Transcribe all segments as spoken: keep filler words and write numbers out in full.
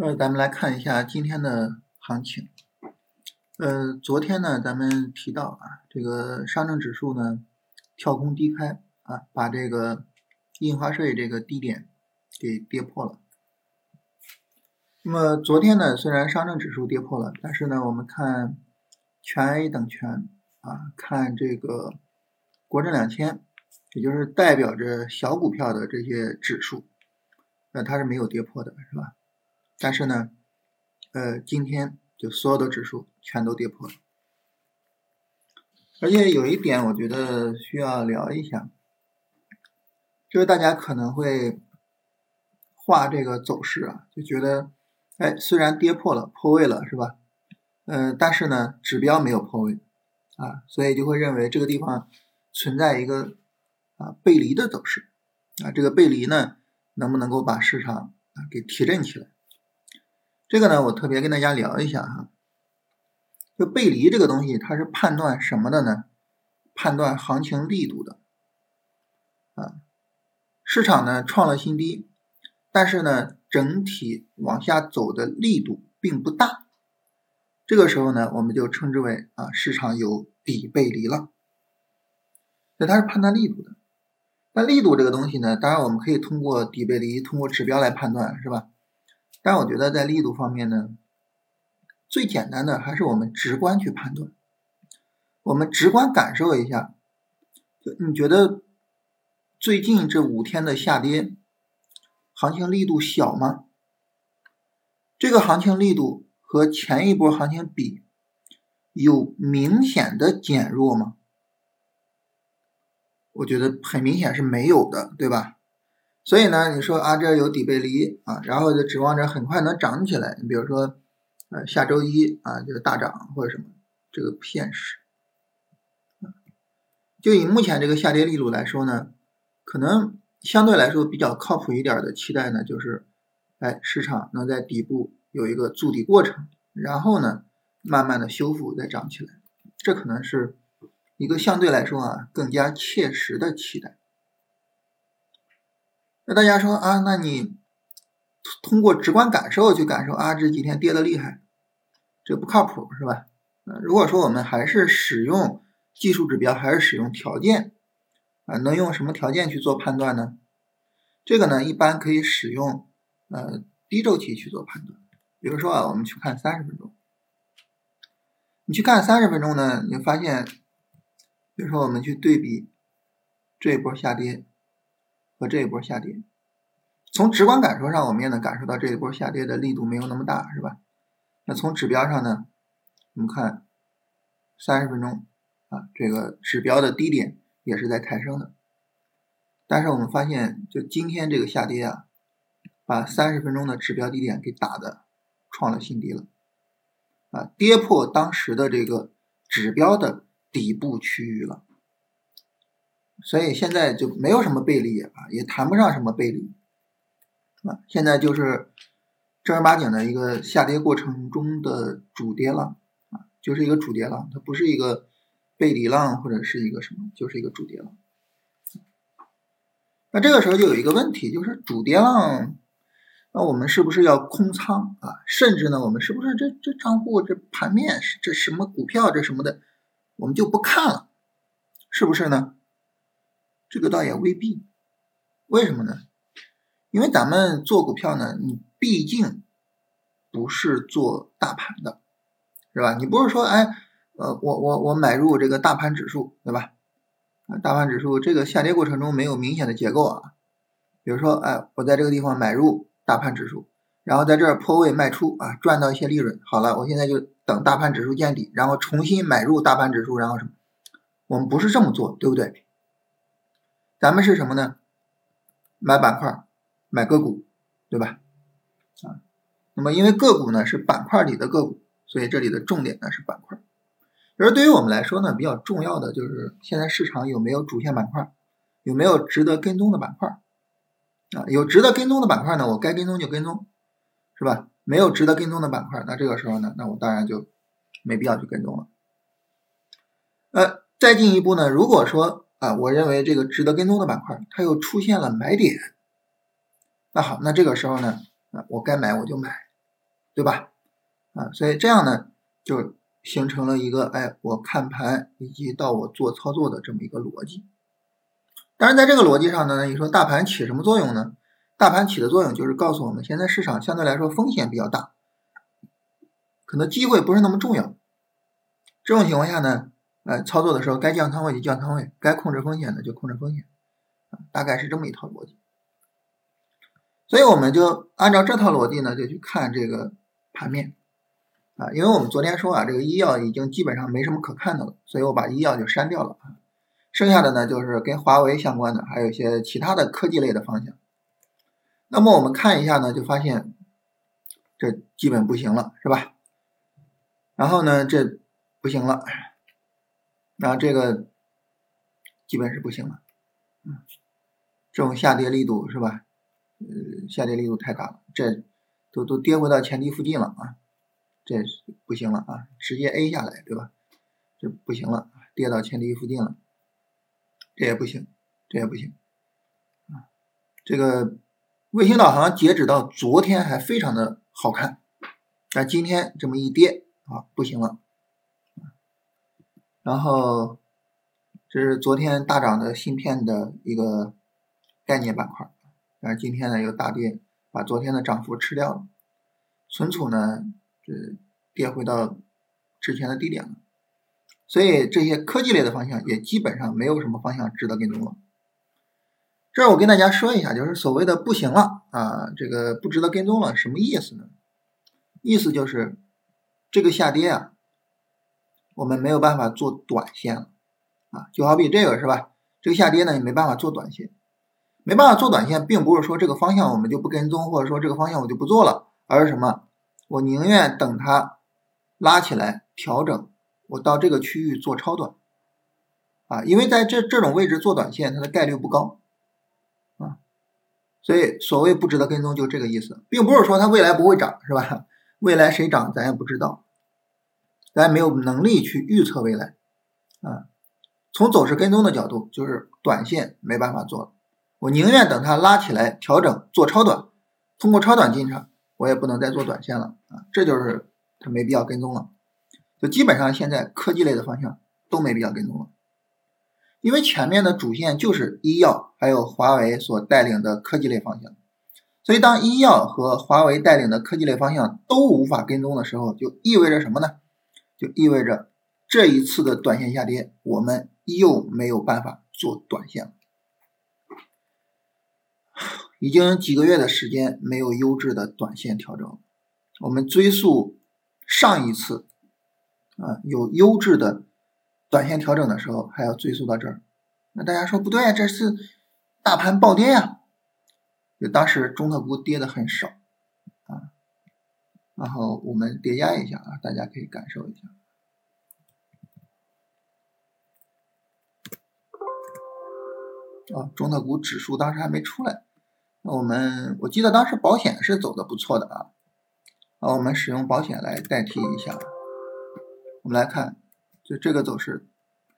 呃，咱们来看一下今天的行情。呃，昨天呢，咱们提到啊，这个上证指数呢跳空低开啊，把这个印花税这个低点给跌破了。那么昨天呢，虽然上证指数跌破了，但是呢，我们看全 A 等权啊，看这个国证两千，也就是代表着小股票的这些指数，那、呃、它是没有跌破的，是吧？但是呢，呃，今天就所有的指数全都跌破了，而且有一点我觉得需要聊一下，就是大家可能会画这个走势啊，就觉得，哎，虽然跌破了，破位了，是吧？呃，但是呢，指标没有破位啊，所以就会认为这个地方存在一个啊背离的走势啊，这个背离呢，能不能够把市场啊给提振起来？这个呢，我特别跟大家聊一下哈，就背离这个东西，它是判断什么的呢？判断行情力度的。啊，市场呢创了新低，但是呢整体往下走的力度并不大，这个时候呢，我们就称之为啊市场有底背离了。那它是判断力度的，那力度这个东西呢，当然我们可以通过底背离，通过指标来判断，是吧？但我觉得在力度方面呢，最简单的还是我们直观去判断，我们直观感受一下，就你觉得最近这五天的下跌行情力度小吗？这个行情力度和前一波行情比有明显的减弱吗？我觉得很明显是没有的，对吧？所以呢，你说啊，这有底背离啊，然后就指望着很快能涨起来。你比如说，呃，下周一啊，就是大涨或者什么，这个不现实。就以目前这个下跌力度来说呢，可能相对来说比较靠谱一点的期待呢，就是，哎，市场能在底部有一个筑底过程，然后呢，慢慢的修复再涨起来。这可能是一个相对来说啊更加切实的期待。那大家说啊，那你通过直观感受去感受啊，这几天跌的厉害，这不靠谱，是吧？如果说我们还是使用技术指标，还是使用条件啊，能用什么条件去做判断呢？这个呢，一般可以使用呃低周期去做判断。比如说啊，我们去看三十分钟，你去看三十分钟呢，你就发现，比如说我们去对比这一波下跌和这一波下跌，从直观感受上我们也能感受到这一波下跌的力度没有那么大，是吧？那从指标上呢，我们看三十分钟啊，这个指标的低点也是在抬升的，但是我们发现就今天这个下跌啊，把三十分钟的指标低点给打的创了新低了啊，跌破当时的这个指标的底部区域了。所以现在就没有什么背离啊，也谈不上什么背离啊，现在就是正儿八经的一个下跌过程中的主跌浪啊，就是一个主跌浪，它不是一个背离浪或者是一个什么，就是一个主跌浪。那这个时候就有一个问题，就是主跌浪，那我们是不是要空仓啊？甚至呢，我们是不是这这账户这盘面这什么股票这什么的，我们就不看了，是不是呢？这个倒也未必。为什么呢？因为咱们做股票呢，你毕竟不是做大盘的，是吧？你不是说，哎，呃，我我我买入这个大盘指数，对吧？大盘指数这个下跌过程中没有明显的结构啊。比如说，哎，我在这个地方买入大盘指数，然后在这儿破位卖出啊，赚到一些利润。好了，我现在就等大盘指数见底，然后重新买入大盘指数，然后什么？我们不是这么做，对不对？咱们是什么呢？买板块，买个股，对吧？啊，那么因为个股呢是板块里的个股，所以这里的重点呢是板块。而对于我们来说呢，比较重要的就是现在市场有没有主线板块，有没有值得跟踪的板块啊？有值得跟踪的板块呢，我该跟踪就跟踪，是吧？没有值得跟踪的板块，那这个时候呢，那我当然就没必要去跟踪了。呃，再进一步呢，如果说啊，我认为这个值得跟踪的板块它又出现了买点，那好，那这个时候呢，啊，我该买我就买，对吧？啊，所以这样呢就形成了一个哎，我看盘以及到我做操作的这么一个逻辑。当然在这个逻辑上呢，你说大盘起什么作用呢？大盘起的作用就是告诉我们，现在市场相对来说风险比较大，可能机会不是那么重要。这种情况下呢，呃，操作的时候该降仓位就降仓位，该控制风险的就控制风险，啊，大概是这么一套逻辑。所以我们就按照这套逻辑呢，就去看这个盘面啊，因为我们昨天说啊，这个医药已经基本上没什么可看的了，所以我把医药就删掉了啊，剩下的呢就是跟华为相关的，还有一些其他的科技类的方向。那么我们看一下呢，就发现这基本不行了，是吧？然后呢，这不行了，那这个基本是不行了，嗯，这种下跌力度是吧？呃，下跌力度太大了，这都都跌回到前低附近了啊，这不行了啊，直接 A 下来，对吧？这不行了，跌到前低附近了，这也不行，这也不行，啊，这个。卫星导航截止到昨天还非常的好看，但今天这么一跌啊，不行了。然后这是昨天大涨的芯片的一个概念板块，但是今天呢又大跌，把昨天的涨幅吃掉了。存储呢这跌回到之前的低点了，所以这些科技类的方向也基本上没有什么方向值得跟踪了。这儿我跟大家说一下，就是所谓的不行了啊，这个不值得跟踪了，什么意思呢？意思就是这个下跌啊，我们没有办法做短线了啊，就好比这个是吧？这个下跌呢，也没办法做短线，没办法做短线，并不是说这个方向我们就不跟踪，或者说这个方向我就不做了，而是什么？我宁愿等它拉起来调整，我到这个区域做超短啊，因为在这这种位置做短线，它的概率不高。所以所谓不值得跟踪就这个意思，并不是说它未来不会涨，是吧？未来谁涨咱也不知道，咱没有能力去预测未来啊。从走势跟踪的角度，就是短线没办法做了，我宁愿等它拉起来调整做超短，通过超短进场，我也不能再做短线了啊。这就是它没必要跟踪了，就基本上现在科技类的方向都没必要跟踪了。因为前面的主线就是医药还有华为所带领的科技类方向，所以当医药和华为带领的科技类方向都无法跟踪的时候，就意味着什么呢？就意味着这一次的短线下跌，我们又没有办法做短线了。已经几个月的时间没有优质的短线调整了，我们追溯上一次啊有优质的短线调整的时候还要追溯到这儿。那大家说不对啊，这是大盘暴跌呀，就当时中特估跌的很少啊，然后我们叠加一下啊，大家可以感受一下。啊，中特估指数当时还没出来，那我们我记得当时保险是走的不错的啊，啊，我们使用保险来代替一下，我们来看。就这个走势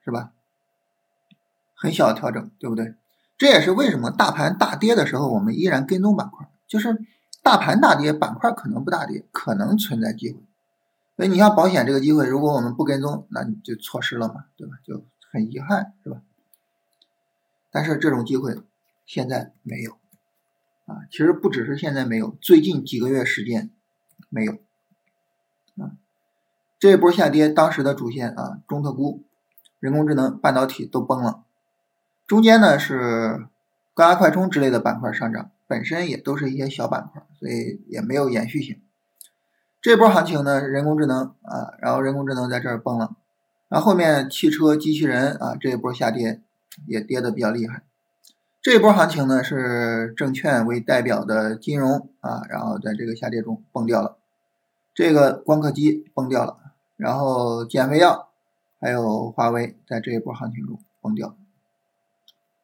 是吧，很小的调整，对不对？这也是为什么大盘大跌的时候我们依然跟踪板块，就是大盘大跌板块可能不大跌，可能存在机会，所以你像保险这个机会如果我们不跟踪，那你就错失了嘛，对吧？就很遗憾，是吧？但是这种机会现在没有啊，其实不只是现在没有，最近几个月时间没有啊。这一波下跌，当时的主线啊，中特估、人工智能、半导体都崩了。中间呢是高压快充之类的板块上涨，本身也都是一些小板块，所以也没有延续性。这波行情呢，人工智能啊，然后人工智能在这儿崩了，然后后面汽车、机器人啊，这一波下跌也跌得比较厉害。这一波行情呢是证券为代表的金融啊，然后在这个下跌中崩掉了。这个光刻机崩掉了。然后减肥药还有华为在这一波行情中崩掉，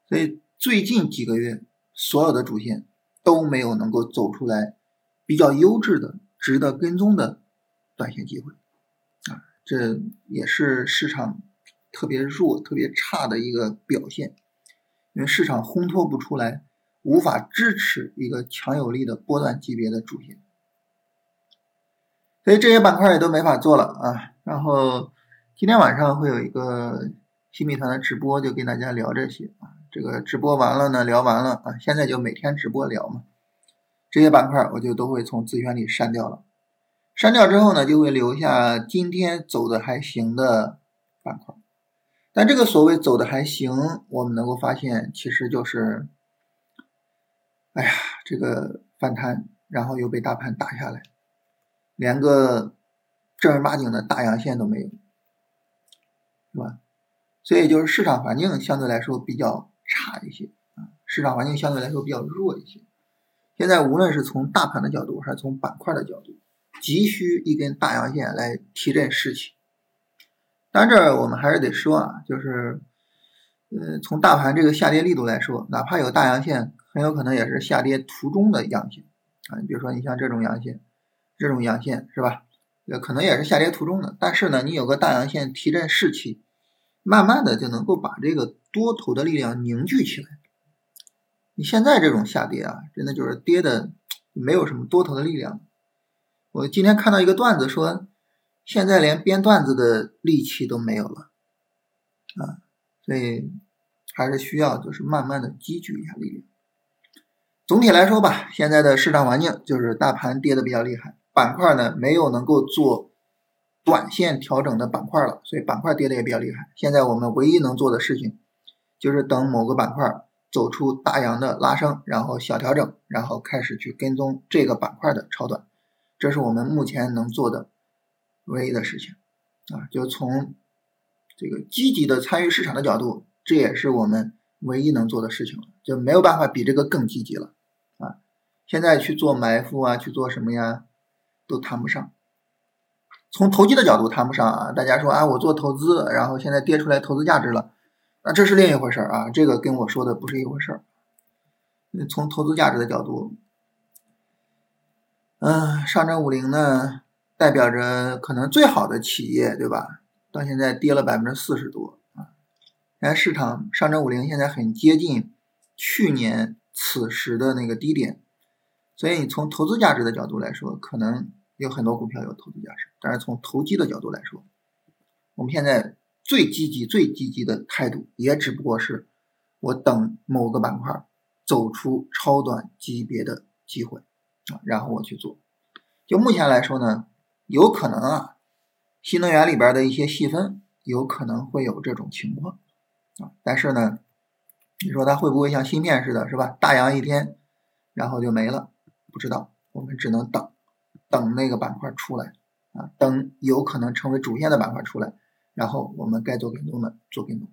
所以最近几个月所有的主线都没有能够走出来比较优质的值得跟踪的短线机会啊，这也是市场特别弱特别差的一个表现，因为市场烘托不出来，无法支持一个强有力的波段级别的主线。所以这些板块也都没法做了啊。然后今天晚上会有一个新米团的直播，就跟大家聊这些啊。这个直播完了呢，聊完了啊，现在就每天直播聊嘛。这些板块我就都会从自选里删掉了，删掉之后呢，就会留下今天走的还行的板块。但这个所谓走的还行，我们能够发现其实就是，哎呀，这个反弹，然后又被大盘打下来。连个正儿八经的大阳线都没有，是吧？所以就是市场环境相对来说比较差一些啊，市场环境相对来说比较弱一些。现在无论是从大盘的角度还是从板块的角度，急需一根大阳线来提振士气。当然这儿我们还是得说啊，就是呃，从大盘这个下跌力度来说，哪怕有大阳线，很有可能也是下跌途中的阳线啊。你比如说你像这种阳线。这种阳线是吧，也可能也是下跌途中的，但是呢你有个大阳线提振士气，慢慢的就能够把这个多头的力量凝聚起来。你现在这种下跌啊，真的就是跌的没有什么多头的力量。我今天看到一个段子说，现在连编段子的力气都没有了啊，所以还是需要就是慢慢的积聚一下力量。总体来说吧，现在的市场环境就是大盘跌的比较厉害，板块呢没有能够做短线调整的板块了，所以板块跌的也比较厉害。现在我们唯一能做的事情就是等某个板块走出大阳的拉升，然后小调整，然后开始去跟踪这个板块的超短，这是我们目前能做的唯一的事情啊！就从这个积极的参与市场的角度，这也是我们唯一能做的事情了，就没有办法比这个更积极了啊！现在去做埋伏啊，去做什么呀，都谈不上。从投机的角度谈不上啊，大家说啊，我做投资，然后现在跌出来投资价值了，那这是另一回事啊，这个跟我说的不是一回事。从投资价值的角度，嗯、呃，上证五零呢，代表着可能最好的企业，对吧？到现在跌了百分之四十多啊，然后市场上证五零现在很接近去年此时的那个低点，所以从投资价值的角度来说，可能有很多股票有投资价值，但是从投机的角度来说，我们现在最积极最积极的态度也只不过是我等某个板块走出超短级别的机会啊，然后我去做。就目前来说呢，有可能啊，新能源里边的一些细分有可能会有这种情况啊，但是呢你说它会不会像芯片似的，是吧？大阳一天，然后就没了，不知道。我们只能等，等那个板块出来啊，等有可能成为主线的板块出来，然后我们该做跟踪的做跟踪。